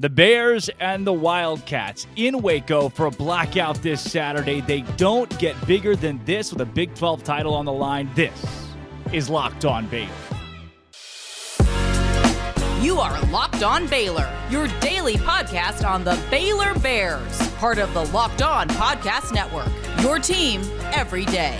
The Bears and the Wildcats in Waco for a blackout this Saturday. They don't get bigger than this with a Big 12 title on the line. This is Locked on Baylor. You are Locked on Baylor, your daily podcast on the Baylor Bears, part of the Locked on Podcast Network, your team every day.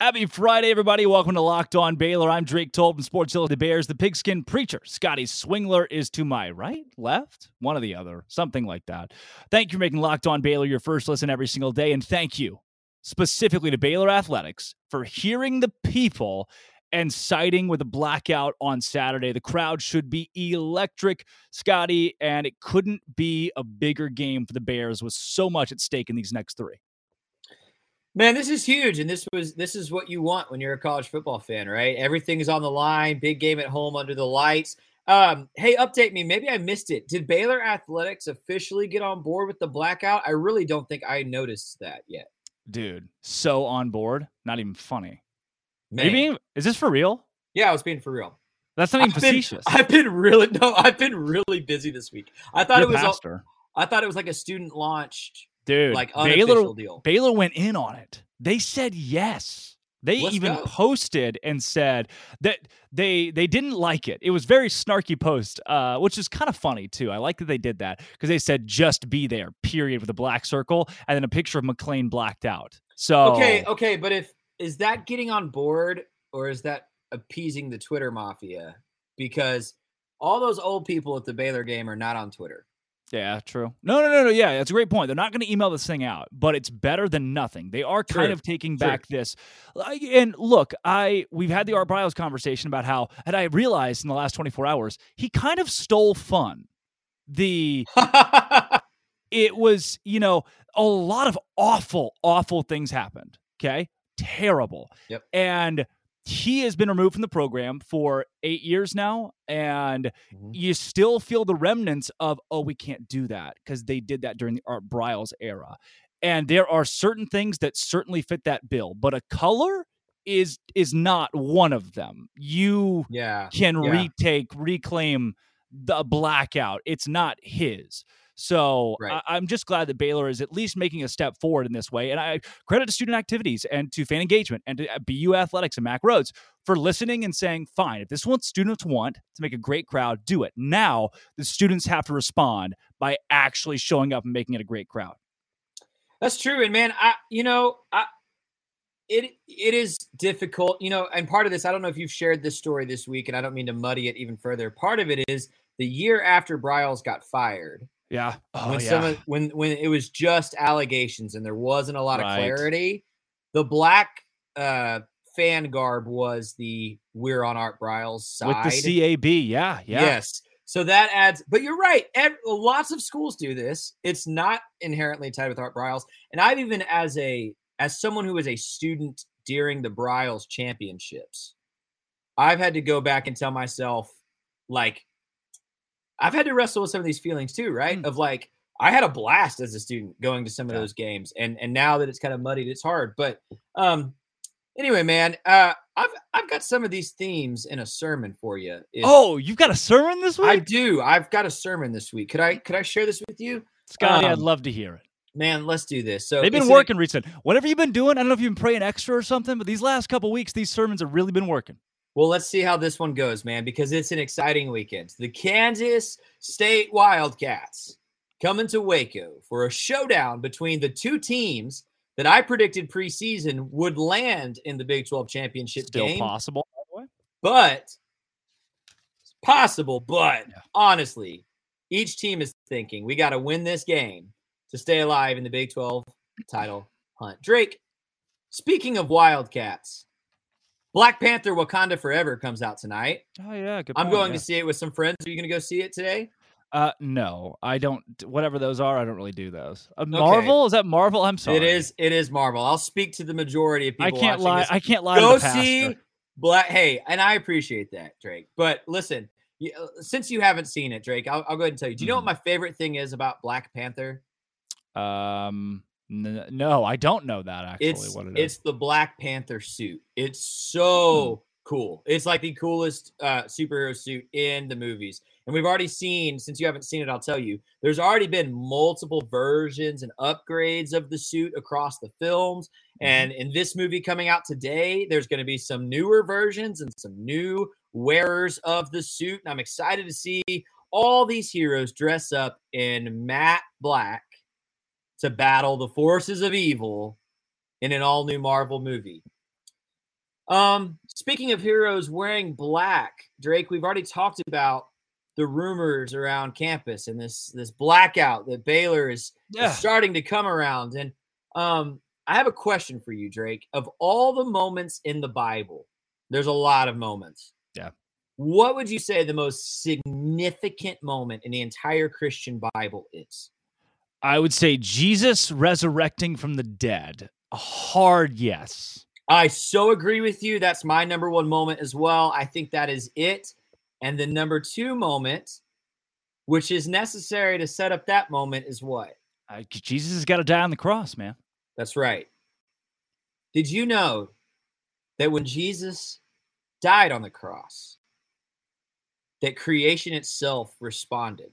Happy Friday, everybody. Welcome to Locked on Baylor. I'm Drake Tolton, SportsZilla, the Bears, the Pigskin Preacher. Scotty Swingler is to my right, left, one or the other, something like that. Thank you for making Locked on Baylor your first listen every single day. And thank you specifically to Baylor Athletics for hearing the people and siding with a blackout on Saturday. The crowd should be electric, Scotty, and it couldn't be a bigger game for the Bears with so much at stake in these next three. Man, this is huge, and this is what you want when you're a college football fan, right? Everything is on the line, big game at home under the lights. Hey, update me. Maybe I missed it. Did Baylor Athletics officially get on board with the blackout? I really don't think I noticed that yet. Dude, so on board. Not even funny. Maybe is this for real? Yeah, I was being for real. That's not even facetious. I've been really busy this week. I thought it was like a student launched. Dude, like Baylor went in on it. They said yes. They posted and said that they didn't like it. It was very snarky post, which is kind of funny, too. I like that they did that because they said just be there, period, with a black circle, and then a picture of McLane blacked out. So Okay, but is that getting on board or is that appeasing the Twitter mafia? Because all those old people at the Baylor game are not on Twitter. Yeah, true. No. Yeah, that's a great point. They're not going to email this thing out, but it's better than nothing. They are kind of taking back this. And look, we've had the Art Briles conversation about how, and I realized in the last 24 hours, he kind of stole fun. It was, a lot of awful, awful things happened. Okay? Terrible. Yep. And he has been removed from the program for 8 years now, and you still feel the remnants of, we can't do that because they did that during the Art Briles era. And there are certain things that certainly fit that bill, but a color is not one of them. You can reclaim the blackout. It's not his. So right. I'm just glad that Baylor is at least making a step forward in this way. And I credit to student activities and to fan engagement and to BU Athletics and Mac Rhodes for listening and saying, fine, if this is what students want to make a great crowd, do it. Now the students have to respond by actually showing up and making it a great crowd. That's true. And man, it is difficult, and part of this, I don't know if you've shared this story this week and I don't mean to muddy it even further. Part of it is the year after Briles got fired. Yeah. Oh, when it was just allegations and there wasn't a lot of clarity, the black fan garb was the we're on Art Briles side. With the CAB, yeah. Yes. So that adds, but you're right. Lots of schools do this. It's not inherently tied with Art Briles. And I've even as someone who was a student during the Briles championships, I've had to go back and tell myself, like, I've had to wrestle with some of these feelings too, right? Of like, I had a blast as a student going to some of those games. And now that it's kind of muddied, it's hard. But anyway, man, I've got some of these themes in a sermon for you. You've got a sermon this week? I do. I've got a sermon this week. Could I share this with you? Scotty, I'd love to hear it. Man, let's do this. So they've been working recently. Whatever you've been doing, I don't know if you've been praying extra or something, but these last couple of weeks, these sermons have really been working. Well, let's see how this one goes, man, because it's an exciting weekend. The Kansas State Wildcats coming to Waco for a showdown between the two teams that I predicted preseason would land in the Big 12 championship game. Still possible, by the way. Honestly, each team is thinking we got to win this game to stay alive in the Big 12 title hunt. Drake, speaking of Wildcats, Black Panther: Wakanda Forever comes out tonight. Oh, yeah. Good point. I'm going to see it with some friends. Are you going to go see it today? No, I don't. Whatever those are, I don't really do those. Marvel? Is that Marvel? I'm sorry. It is Marvel. I'll speak to the majority of people watching this. I can't lie. Go see Black. Hey, and I appreciate that, Drake. But listen, since you haven't seen it, Drake, I'll go ahead and tell you. Do you know what my favorite thing is about Black Panther? No, I don't know that actually. It's the Black Panther suit. It's so cool. It's like the coolest superhero suit in the movies. And we've already seen, since you haven't seen it, I'll tell you, there's already been multiple versions and upgrades of the suit across the films. And in this movie coming out today, there's going to be some newer versions and some new wearers of the suit. And I'm excited to see all these heroes dress up in matte black to battle the forces of evil in an all-new Marvel movie. Speaking of heroes wearing black, Drake, we've already talked about the rumors around campus and this blackout that Baylor is starting to come around. And I have a question for you, Drake. Of all the moments in the Bible, there's a lot of moments. Yeah. What would you say the most significant moment in the entire Christian Bible is? I would say Jesus resurrecting from the dead. A hard yes. I so agree with you. That's my number one moment as well. I think that is it. And the number two moment, which is necessary to set up that moment, is what? Jesus has got to die on the cross, man. That's right. Did you know that when Jesus died on the cross, that creation itself responded?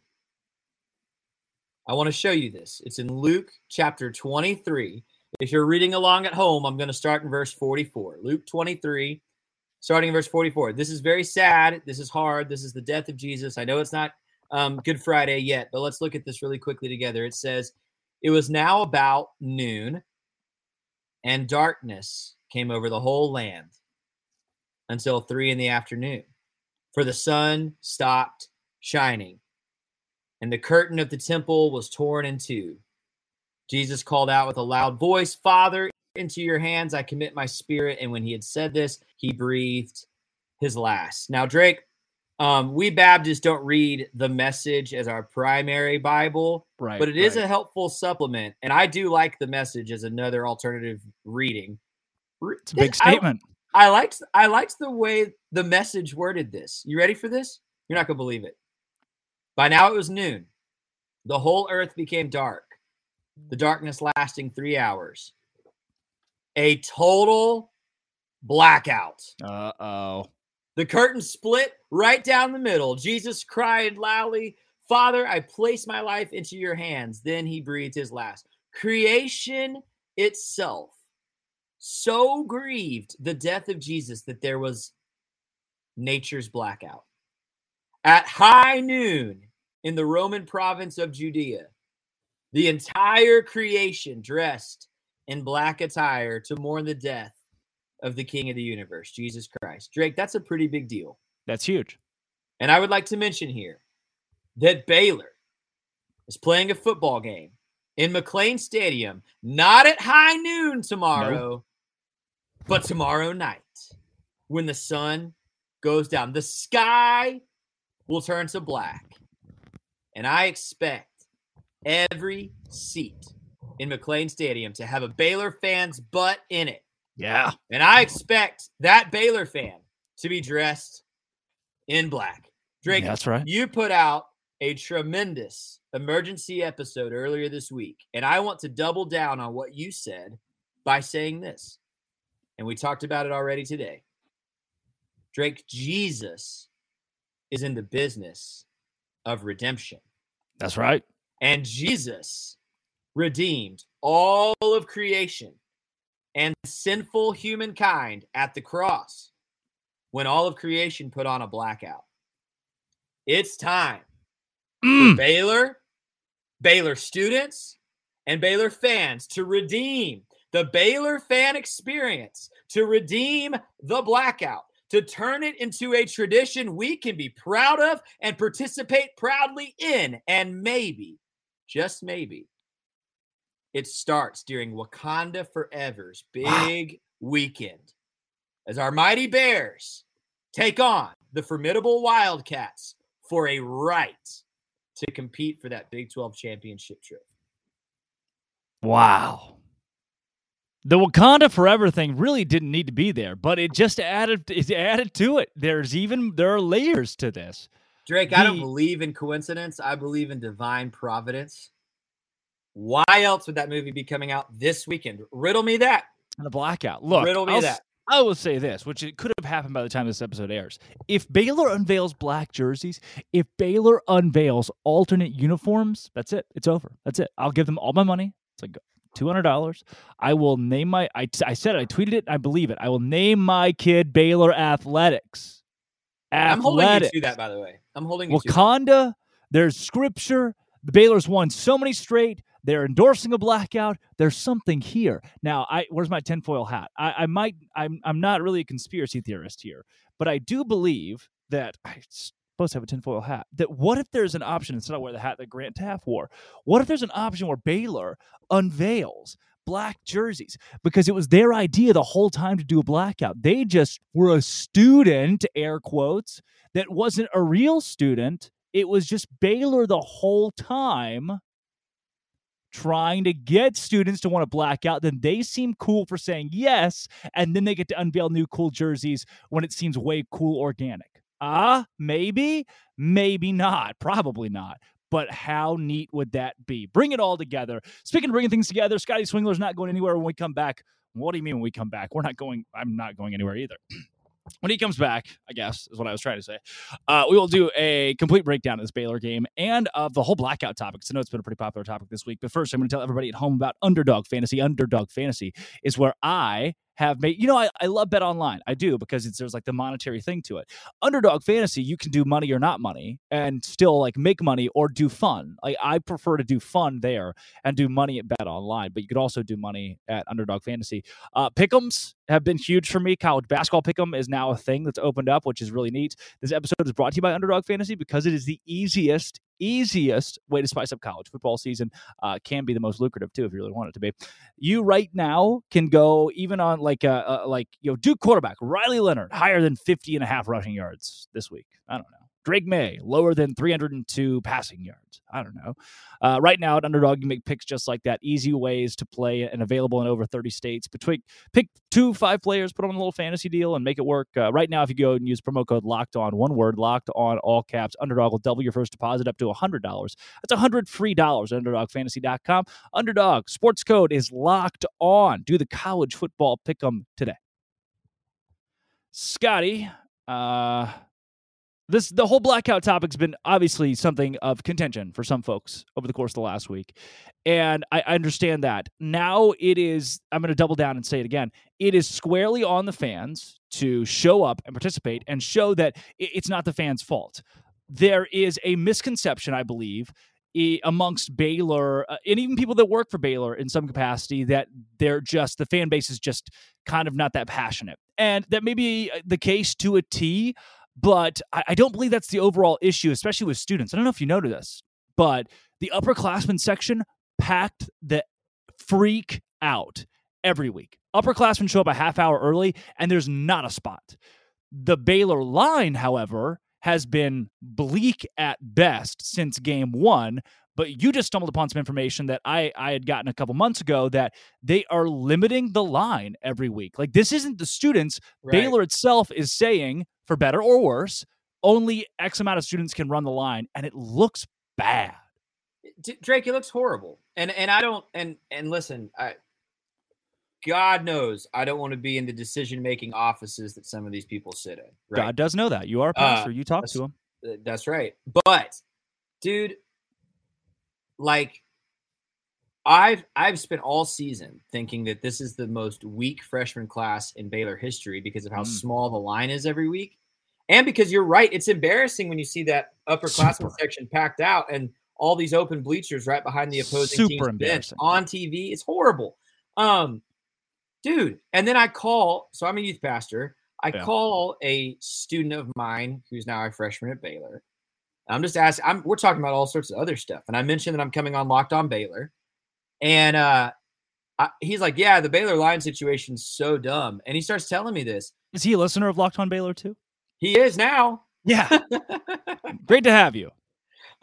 I want to show you this. It's in Luke chapter 23. If you're reading along at home, I'm going to start in verse 44. Luke 23. Starting in verse 44, this is very sad. This is hard. This is the death of Jesus. I know it's not Good Friday yet, but let's look at this really quickly together. It says, it was now about noon, and darkness came over the whole land until 3 p.m, for the sun stopped shining, and the curtain of the temple was torn in two. Jesus called out with a loud voice, "Father, into your hands I commit my spirit." And when he had said this, he breathed his last. Now, Drake, we Baptists don't read the Message as our primary Bible, right, but it is a helpful supplement. And I do like the Message as another alternative reading. It's a big statement. I liked the way the Message worded this. You ready for this? You're not going to believe it. By now it was noon. The whole earth became dark, the darkness lasting 3 hours. A total blackout. Uh-oh. The curtain split right down the middle. Jesus cried loudly, "Father, I place my life into your hands." Then he breathed his last. Creation itself so grieved the death of Jesus that there was nature's blackout. At high noon in the Roman province of Judea, the entire creation dressed in black attire to mourn the death of the King of the universe, Jesus Christ. Drake, that's a pretty big deal. That's huge. And I would like to mention here that Baylor is playing a football game in McLane Stadium, not at high noon tomorrow, but tomorrow night when the sun goes down. The sky will turn to black. And I expect every seat in McLane Stadium to have a Baylor fan's butt in it. Yeah. And I expect that Baylor fan to be dressed in black. Drake, that's right. You put out a tremendous emergency episode earlier this week, and I want to double down on what you said by saying this. And we talked about it already today. Drake, Jesus is in the business of redemption. That's right. And Jesus redeemed all of creation and sinful humankind at the cross when all of creation put on a blackout. It's time for Baylor, Baylor students, and Baylor fans to redeem the Baylor fan experience, to redeem the blackout, to turn it into a tradition we can be proud of and participate proudly in. And maybe, just maybe, it starts during Wakanda Forever's big weekend as our mighty Bears take on the formidable Wildcats for a right to compete for that Big 12 championship trip. Wow. The Wakanda Forever thing really didn't need to be there, but it just added to it. There are layers to this. Drake, I don't believe in coincidence. I believe in divine providence. Why else would that movie be coming out this weekend? Riddle me that. The blackout. Look, Riddle me that. I will say this, which it could have happened by the time this episode airs. If Baylor unveils black jerseys, if Baylor unveils alternate uniforms, that's it. It's over. That's it. I'll give them all my money. It's like $200. I will name my, I said it, I tweeted it, I believe it. I will name my kid Baylor Athletics. I'm holding you to that, by the way. I'm holding you Wakanda, to that. There's scripture. The Baylor's won so many straight. They're endorsing a blackout. There's something here. Now, where's my tinfoil hat? I'm not really a conspiracy theorist here, but I do believe that I'm supposed to have a tinfoil hat. That what if there's an option instead of wear the hat that Grant Taff wore? What if there's an option where Baylor unveils black jerseys? Because it was their idea the whole time to do a blackout. They just were a student, air quotes, that wasn't a real student. It was just Baylor the whole time trying to get students to want to black out. Then they seem cool for saying yes, and then they get to unveil new cool jerseys when it seems way cool organic. Maybe, maybe not, probably not. But how neat would that be? Bring it all together. Speaking of bringing things together, Scotty Swingler's not going anywhere when we come back. What do you mean when we come back? I'm not going anywhere either. When he comes back, I guess, is what I was trying to say. We will do a complete breakdown of this Baylor game and of the whole blackout topic. So I know it's been a pretty popular topic this week. But first, I'm going to tell everybody at home about Underdog Fantasy. Underdog Fantasy is where I have made, I love Bet Online. I do, because there's like the monetary thing to it. Underdog Fantasy, you can do money or not money and still like make money or do fun. Like I prefer to do fun there and do money at Bet Online, but you could also do money at Underdog Fantasy. Pick'ems have been huge for me. College basketball pick'em is now a thing that's opened up, which is really neat. This episode is brought to you by Underdog Fantasy because it is the easiest way to spice up college football season. Can be the most lucrative too if you really want it to be. You right now can go even on Duke quarterback Riley Leonard higher than 50.5 rushing yards this week. I don't know. Drake May lower than 302 passing yards. I don't know. Right now at Underdog, you make picks just like that. Easy ways to play and available in over 30 states. Between pick 2-5 players, put on a little fantasy deal and make it work. Right now, if you go and use promo code Locked On, one word, Locked On, all caps, Underdog will double your first deposit up to $100. That's $100 free dollars at UnderdogFantasy.com. Underdog sports code is Locked On. Do the college football pick 'em today. Scotty, the whole blackout topic's been obviously something of contention for some folks over the course of the last week, and I understand that. Now it is, I'm going to double down and say it again, it is squarely on the fans to show up and participate and show that it's not the fans' fault. There is a misconception, I believe, amongst Baylor and even people that work for Baylor in some capacity that they're just, the fan base is just kind of not that passionate. And that may be the case to a T, but I don't believe that's the overall issue, especially with students. I don't know if you noted this, but the upperclassmen section packed the freak out every week. Upperclassmen show up a half hour early, and there's not a spot. The Baylor line, however, has been bleak at best since game one, but you just stumbled upon some information that I had gotten a couple months ago that they are limiting the line every week. Like, this isn't the students. Right. Baylor itself is saying, for better or worse, only X amount of students can run the line, and it looks bad. Drake, it looks horrible. And I don't, and listen, God knows I don't want to be in the decision-making offices that some of these people sit in. Right? God does know that. You are a pastor. You talk to him. That's right. But, dude, like I've spent all season thinking that this is the most weak freshman class in Baylor history because of how small the line is every week. And because you're right, it's embarrassing when you see that upperclassmen section packed out and all these open bleachers right behind the opposing team's bench on TV. It's horrible. Dude, and then so I'm a youth pastor. I call a student of mine who's now a freshman at Baylor. I'm just asking. We're talking about all sorts of other stuff, and I mentioned that I'm coming on Locked On Baylor, and he's like, "Yeah, the Baylor line situation's so dumb." And he starts telling me this. Is he a listener of Locked On Baylor too? He is now. Yeah, great to have you.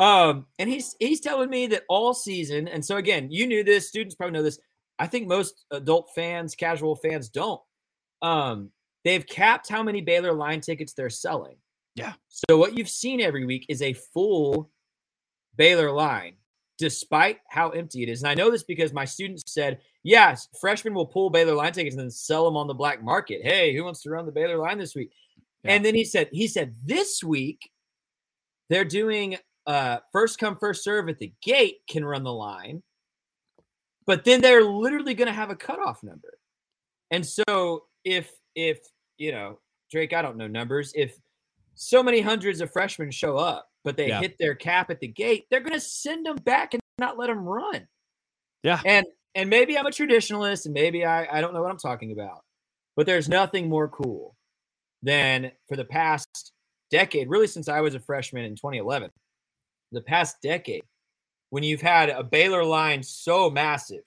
And he's telling me that all season. And so again, you knew this. Students probably know this. I think most adult fans, casual fans, don't. They've capped how many Baylor line tickets they're selling. Yeah. So what you've seen every week is a full Baylor line despite how empty it is. And I know this because my students said, yes, freshmen will pull Baylor line tickets and then sell them on the black market. Hey, who wants to run the Baylor line this week? Yeah. And then he said this week they're doing first come, first serve at the gate can run the line. But then they're literally going to have a cutoff number. And so if you know, Drake, I don't know numbers. If so many hundreds of freshmen show up, but they hit their cap at the gate, they're going to send them back and not let them run. Yeah. And maybe I'm a traditionalist and maybe I don't know what I'm talking about, but there's nothing more cool than for the past decade, really since I was a freshman in 2011, the past decade, when you've had a Baylor line so massive,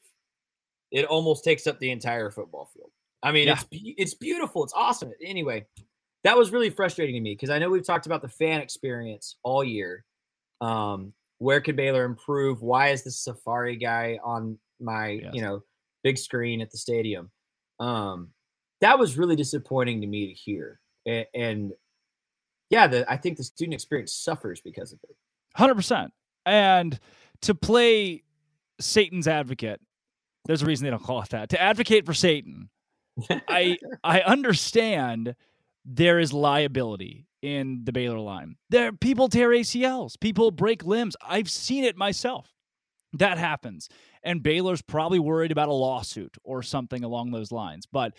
it almost takes up the entire football field. I mean, it's beautiful. It's awesome. Anyway, that was really frustrating to me because I know we've talked about the fan experience all year. Where could Baylor improve? Why is the Safari guy on my, big screen at the stadium? That was really disappointing to me to hear. And I think the student experience suffers because of it. 100%. And to play Satan's advocate, there's a reason they don't call it that. To advocate for Satan, I understand there is liability in the Baylor line. There, people tear ACLs. People break limbs. I've seen it myself. That happens. And Baylor's probably worried about a lawsuit or something along those lines. But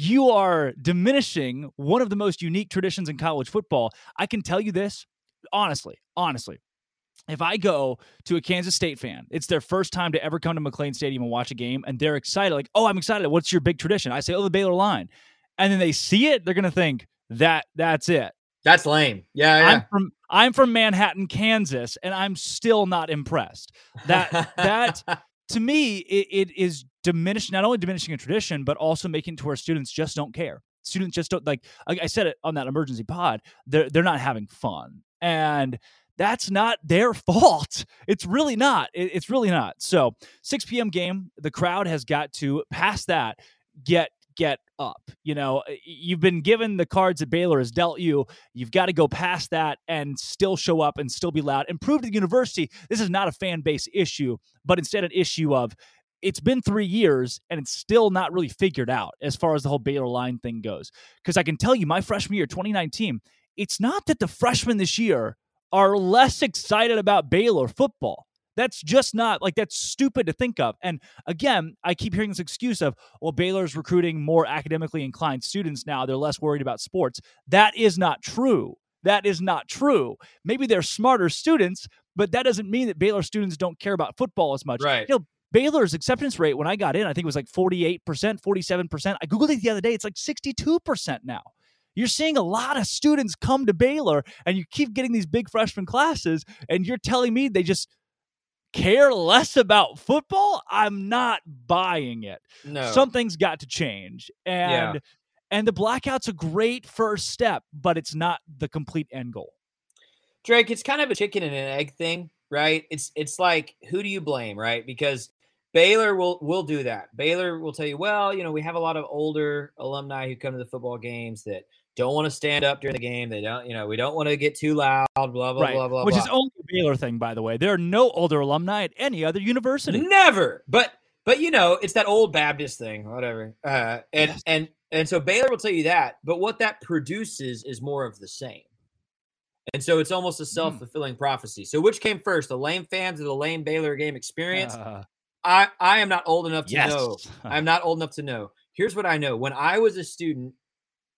you are diminishing one of the most unique traditions in college football. I can tell you this, honestly. If I go to a Kansas State fan, it's their first time to ever come to McLane Stadium and watch a game, and they're excited, like, oh, I'm excited. What's your big tradition? I say, oh, the Baylor line. And then they see it, they're going to think, that's it. That's lame. Yeah. I'm from Manhattan, Kansas, and I'm still not impressed. That to me, it is diminishing, not only diminishing a tradition, but also making it to where students just don't care. Students just don't, like I said it on that emergency pod, they're not having fun. And that's not their fault. It's really not. It's really not. So 6 p.m. game, the crowd has got to, past that, get up. You know, you've been given the cards that Baylor has dealt you. You've got to go past that and still show up and still be loud and prove to the university this is not a fan base issue, but instead an issue of it's been 3 years and it's still not really figured out as far as the whole Baylor line thing goes. Because I can tell you my freshman year, 2019, it's not that the freshmen this year are less excited about Baylor football. That's just not, that's stupid to think of. And again, I keep hearing this excuse of, well, Baylor's recruiting more academically inclined students now. They're less worried about sports. That is not true. Maybe they're smarter students, but that doesn't mean that Baylor students don't care about football as much. Right. Baylor's acceptance rate when I got in, I think it was 48%, 47%. I Googled it the other day. It's 62% now. You're seeing a lot of students come to Baylor, and you keep getting these big freshman classes, and you're telling me they just care less about football? I'm not buying it. No. Something's got to change. And the blackout's a great first step, but it's not the complete end goal. Drake, it's kind of a chicken and an egg thing, right? It's like, who do you blame, right? Because Baylor will do that. Baylor will tell you, well, we have a lot of older alumni who come to the football games that don't want to stand up during the game. They don't, we don't want to get too loud, blah, blah, right. blah, blah, which blah. Is only a Baylor thing, by the way. There are no older alumni at any other university. Never. But it's that old Baptist thing, whatever. And so Baylor will tell you that, but what that produces is more of the same. And so it's almost a self-fulfilling prophecy. So which came first, the lame fans or the lame Baylor game experience? I am not old enough to know. I'm not old enough to know. Here's what I know. When I was a student,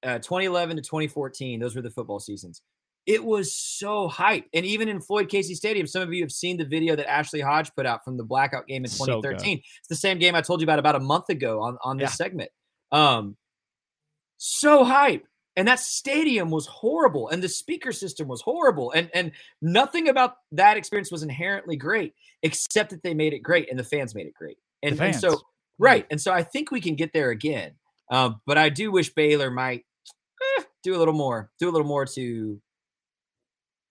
2011 to 2014, those were the football seasons. It was so hype. And even in Floyd Casey Stadium, some of you have seen the video that Ashley Hodge put out from the blackout game in 2013. So it's the same game I told you about a month ago on this segment. So hype. And that stadium was horrible. And the speaker system was horrible. And nothing about that experience was inherently great, except that they made it great and the fans made it great. And so I think we can get there again. But I do wish Baylor might do a little more to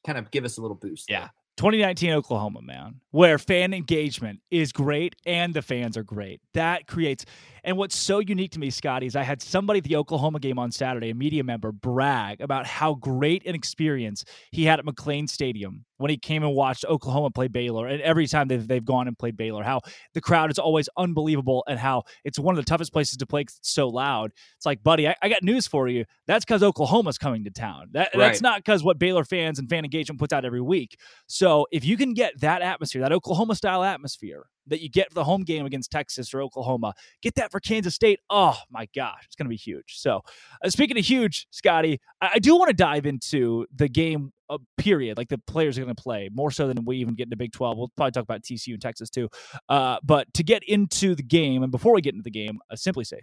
kind of give us a little boost. Yeah. There. 2019 Oklahoma, man, where fan engagement is great and the fans are great. That creates – and what's so unique to me, Scotty, is I had somebody at the Oklahoma game on Saturday, a media member, brag about how great an experience he had at McLane Stadium when he came and watched Oklahoma play Baylor, and every time they've gone and played Baylor, how the crowd is always unbelievable and how it's one of the toughest places to play because it's so loud. It's like, buddy, I got news for you. That's because Oklahoma's coming to town. That's not because what Baylor fans and fan engagement puts out every week. So if you can get that atmosphere, that Oklahoma-style atmosphere that you get for the home game against Texas or Oklahoma, get that for Kansas State. Oh, my gosh, it's going to be huge. So speaking of huge, Scotty, I do want to dive into the game period, like the players are going to play, more so than we even get into Big 12. We'll probably talk about TCU and Texas too. But to get into the game, and before we get into the game, SimpliSafe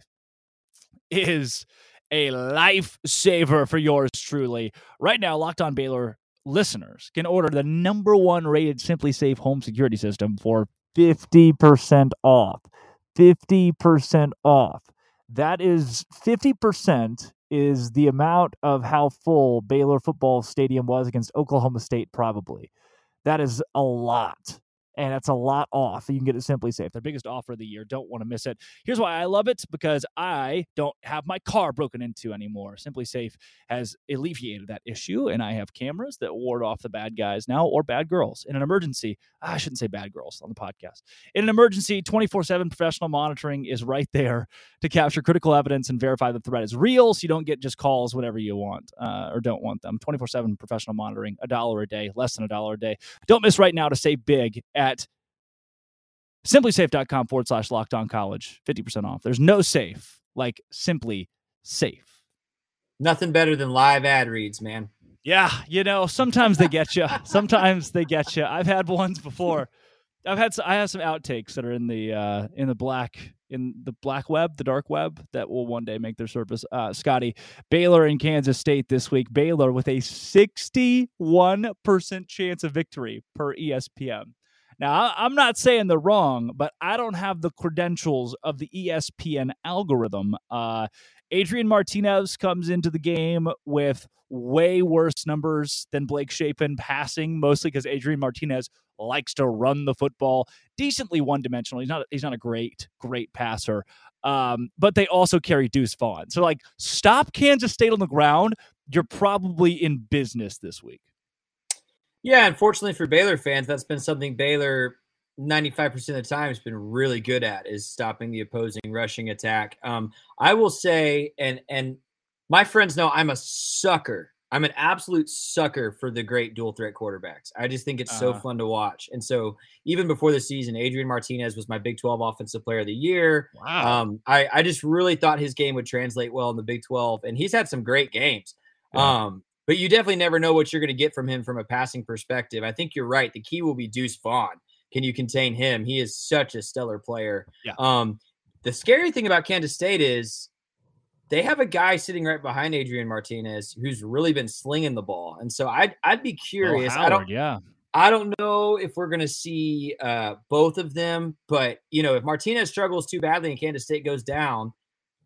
is a lifesaver for yours truly. Right now, Locked on Baylor listeners can order the #1 rated SimpliSafe home security system for 50% off. 50% off. That is 50% is the amount of how full Baylor football stadium was against Oklahoma State, probably. That is a lot. And that's a lot off. You can get it SimpliSafe. Their biggest offer of the year. Don't want to miss it. Here's why I love it, because I don't have my car broken into anymore. SimpliSafe has alleviated that issue, and I have cameras that ward off the bad guys now, or bad girls. In an emergency, I shouldn't say bad girls on the podcast. In an emergency, 24/7 professional monitoring is right there to capture critical evidence and verify the threat is real, so you don't get just calls whenever you want or don't want them. 24/7 professional monitoring, $1 a day, less than $1 a day. Don't miss right now to save big at SimpliSafe.com/LockedOnCollege, 50% off. There's no safe like SimpliSafe. Nothing better than live ad reads, man. Yeah, you know, sometimes they get you. Sometimes they get you. I've had ones before. I have some outtakes that are in the black web, the dark web, that will one day make their surface. Scotty, Baylor and Kansas State this week. Baylor with a 61% chance of victory per ESPN. Now, I'm not saying they're wrong, but I don't have the credentials of the ESPN algorithm. Adrian Martinez comes into the game with way worse numbers than Blake Shapen passing, mostly because Adrian Martinez likes to run the football. Decently one-dimensional. He's not a great passer. But they also carry Deuce Vaughn. So, like, stop Kansas State on the ground. You're probably in business this week. Yeah, unfortunately for Baylor fans, that's been something Baylor 95% of the time has been really good at, is stopping the opposing rushing attack. I will say, and my friends know I'm a sucker. I'm an absolute sucker for the great dual threat quarterbacks. I just think it's so fun to watch. And so even before the season, Adrian Martinez was my Big 12 Offensive Player of the Year. Wow. I just really thought his game would translate well in the Big 12, and he's had some great games. Yeah. But you definitely never know what you're going to get from him from a passing perspective. I think you're right. The key will be Deuce Vaughn. Can you contain him? He is such a stellar player. Yeah. The scary thing about Kansas State is they have a guy sitting right behind Adrian Martinez who's really been slinging the ball. And so I'd be curious. Will Howard, I don't know if we're going to see both of them. But, you know, if Martinez struggles too badly and Kansas State goes down,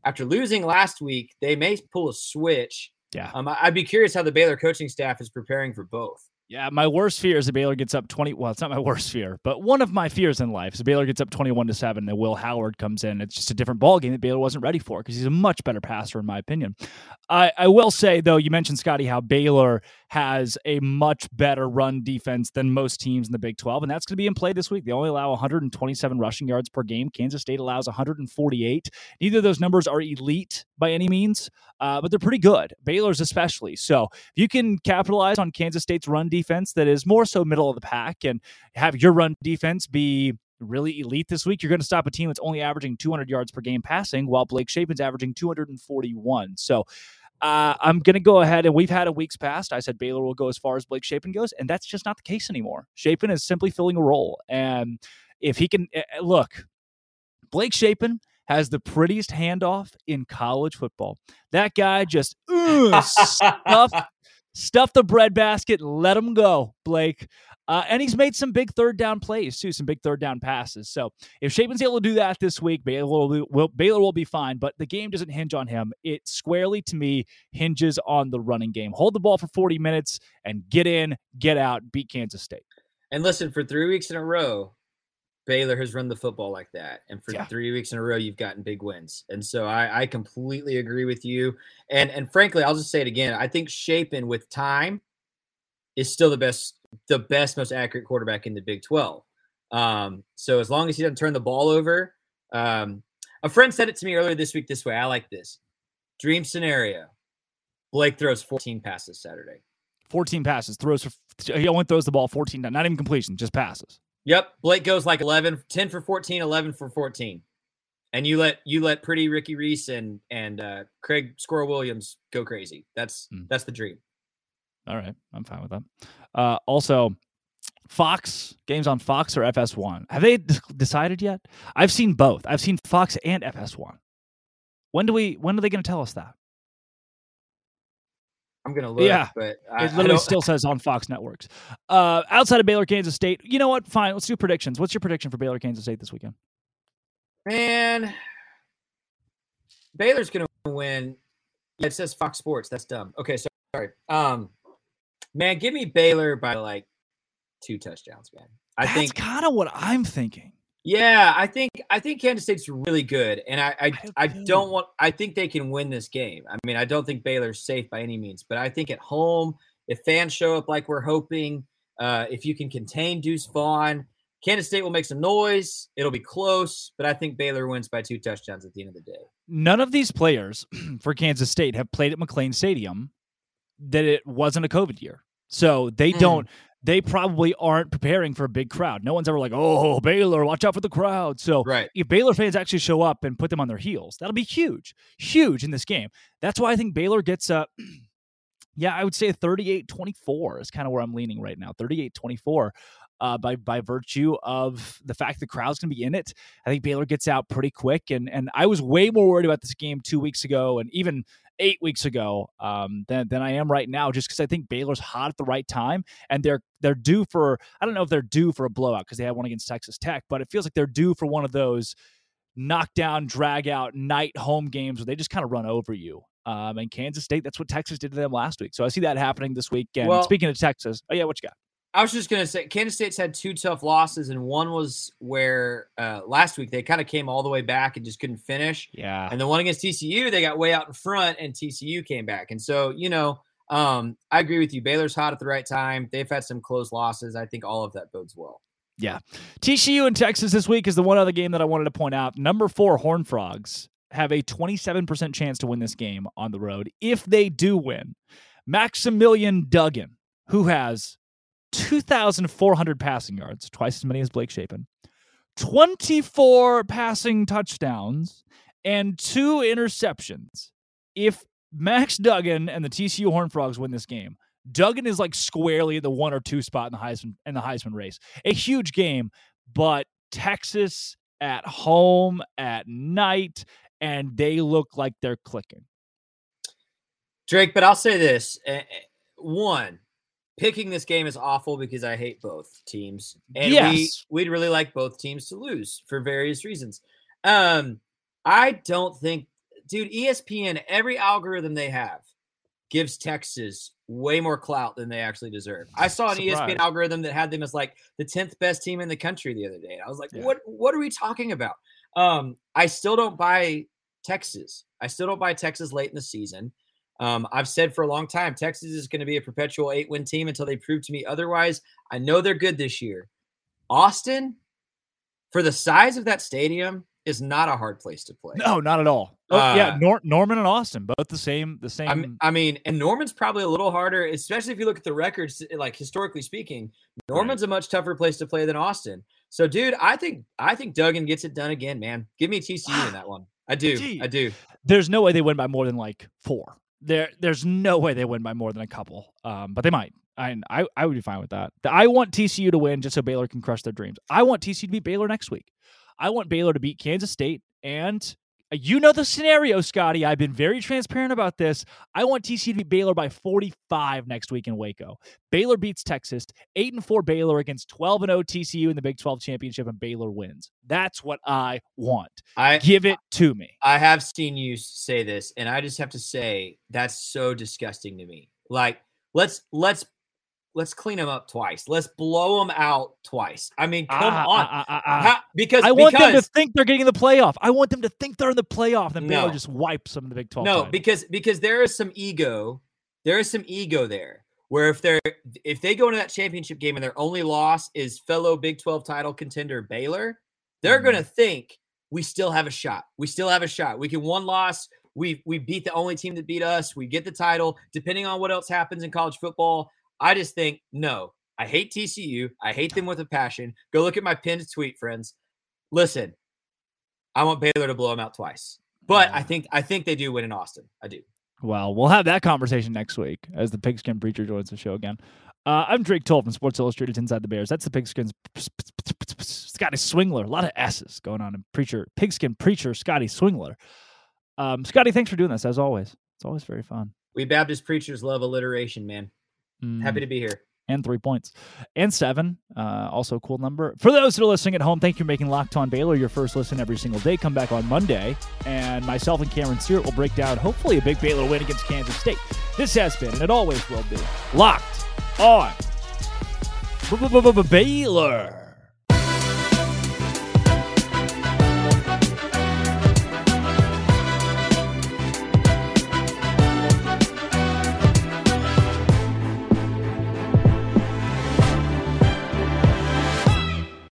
after losing last week, they may pull a switch. Yeah, I'd be curious how the Baylor coaching staff is preparing for both. Yeah, my worst fear is that Baylor gets up 20. Well, it's not my worst fear, but one of my fears in life is Baylor gets up 21-7 and Will Howard comes in. It's just a different ballgame that Baylor wasn't ready for, because he's a much better passer, in my opinion. I will say, though, you mentioned, Scotty, how Baylor has a much better run defense than most teams in the Big 12, and that's going to be in play this week. They only allow 127 rushing yards per game. Kansas State allows 148. Neither of those numbers are elite by any means, but they're pretty good, Baylor's especially. So if you can capitalize on Kansas State's run defense that is more so middle of the pack and have your run defense be really elite this week, you're going to stop a team that's only averaging 200 yards per game passing, while Blake Shapen's averaging 241. So I'm going to go ahead, and we've had in weeks past, I said Baylor will go as far as Blake Shapen goes, and that's just not the case anymore. Shapen is simply filling a role. And if he can, look, Blake Shapen has the prettiest handoff in college football. That guy just stuff the breadbasket, let him go, Blake. And he's made some big third down plays, too, some big third down passes. So if Shapen's able to do that this week, Baylor will be fine, but the game doesn't hinge on him. It squarely, to me, hinges on the running game. Hold the ball for 40 minutes and get in, get out, beat Kansas State. And listen, for 3 weeks in a row, Baylor has run the football like that. And for 3 weeks in a row, you've gotten big wins. And so I completely agree with you. And frankly, I'll just say it again. I think Shapen with time is still the best the best, most accurate quarterback in the Big 12. So as long as he doesn't turn the ball over, a friend said it to me earlier this week this way. I like this. Dream scenario. Blake throws 14 passes Saturday. 14 passes. He only throws the ball 14 times. Not even completion, just passes. Yep. Blake goes like 10 for 14, 11 for 14. And you let pretty Ricky Reese and Craig Squirrel Williams go crazy. That's the dream. All right. I'm fine with that. Also, Fox, games on Fox or FS1. Have they decided yet? I've seen both. I've seen Fox and FS1. When are they going to tell us that? I'm going to look. Yeah, but it literally still says on Fox Networks. Outside of Baylor, Kansas State, you know what? Fine. Let's do predictions. What's your prediction for Baylor, Kansas State this weekend? Man, Baylor's going to win. It says Fox Sports. That's dumb. Okay, sorry. Man, give me Baylor by like 2 touchdowns, man. That's kind of what I'm thinking. Yeah, I think Kansas State's really good, and I think they can win this game. I mean, I don't think Baylor's safe by any means, but I think at home, if fans show up like we're hoping, if you can contain Deuce Vaughn, Kansas State will make some noise. It'll be close, but I think Baylor wins by 2 touchdowns at the end of the day. None of these players for Kansas State have played at McLane Stadium that it wasn't a COVID year. So they don't. They probably aren't preparing for a big crowd. No one's ever like, oh, Baylor, watch out for the crowd. So If Baylor fans actually show up and put them on their heels, that'll be huge, huge in this game. That's why I think Baylor gets up. I would say 38-24 is kind of where I'm leaning right now. 38-24 by virtue of the fact the crowd's going to be in it. I think Baylor gets out pretty quick. And I was way more worried about this game 2 weeks ago and even 8 weeks ago than I am right now, just because I think Baylor's hot at the right time. And they're due for, I don't know if they're due for a blowout because they had one against Texas Tech, but it feels like they're due for one of those knockdown, drag out night home games where they just kind of run over you. And Kansas State, that's what Texas did to them last week. So I see that happening this week. And speaking of Texas, what you got? I was just going to say, Kansas State's had 2 tough losses, and one was where last week they kind of came all the way back and just couldn't finish. Yeah. And the one against TCU, they got way out in front, and TCU came back. And so, I agree with you. Baylor's hot at the right time. They've had some close losses. I think all of that bodes well. Yeah. TCU and Texas this week is the one other game that I wanted to point out. Number 4, Horned Frogs have a 27% chance to win this game on the road. If they do win, Maximilian Duggan, who has 2,400 passing yards, twice as many as Blake Shapen, 24 passing touchdowns, and 2 interceptions. If Max Duggan and the TCU Horned Frogs win this game, Duggan is like squarely the 1 or 2 spot in the Heisman race. A huge game, but Texas at home at night, and they look like they're clicking. Drake, but I'll say this. One, picking this game is awful because I hate both teams. And we'd really like both teams to lose for various reasons. I don't think, dude, ESPN, every algorithm they have gives Texas way more clout than they actually deserve. I saw an ESPN algorithm that had them as like the 10th best team in the country the other day. And I was like, what are we talking about? I still don't buy Texas. I still don't buy Texas late in the season. I've said for a long time, Texas is going to be a perpetual 8-win team until they prove to me otherwise. I know they're good this year. Austin, for the size of that stadium, is not a hard place to play. No, not at all. Norman and Austin, both the same. I mean, and Norman's probably a little harder, especially if you look at the records, like historically speaking, Norman's a much tougher place to play than Austin. So, dude, I think Duggan gets it done again, man. Give me TCU in that one. I do. There's no way they win by more than like 4. There's no way they win by more than a couple, but they might. I would be fine with that. I want TCU to win just so Baylor can crush their dreams. I want TCU to beat Baylor next week. I want Baylor to beat Kansas State. And you know the scenario, Scotty. I've been very transparent about this. I want TCU to beat Baylor by 45 next week in Waco. Baylor beats Texas. 8-4 Baylor against 12-0 TCU in the Big 12 championship, and Baylor wins. That's what I want. Give it to me. I have seen you say this, and I just have to say that's so disgusting to me. Like, let's clean them up twice. Let's blow them out twice. I mean, come on. Because I want them to think they're getting in the playoff. I want them to think they're in the playoff. Then Baylor just wipes them in the Big 12. No, because there is some ego. There is some ego there. where if they go into that championship game and their only loss is fellow Big 12 title contender Baylor, they're going to think we still have a shot. We still have a shot. We can one loss. We beat the only team that beat us. We get the title. Depending on what else happens in college football, I just think, no, I hate TCU. I hate them with a passion. Go look at my pinned tweet, friends. Listen, I want Baylor to blow them out twice. But I think they do win in Austin. I do. Well, we'll have that conversation next week as the Pigskin Preacher joins the show again. I'm Drake Tolton from Sports Illustrated Inside the Bears. That's the Pigskins. Scotty Swingler. A lot of S's going on in Preacher. Pigskin Preacher Scotty Swingler. Scotty, thanks for doing this, as always. It's always very fun. We Baptist preachers love alliteration, man. Happy to be here. And 3 points. And 7. Also a cool number. For those that are listening at home, thank you for making Locked on Baylor your first listen every single day. Come back on Monday, and myself and Cameron Stewart will break down, hopefully, a big Baylor win against Kansas State. This has been, and it always will be, Locked on Baylor.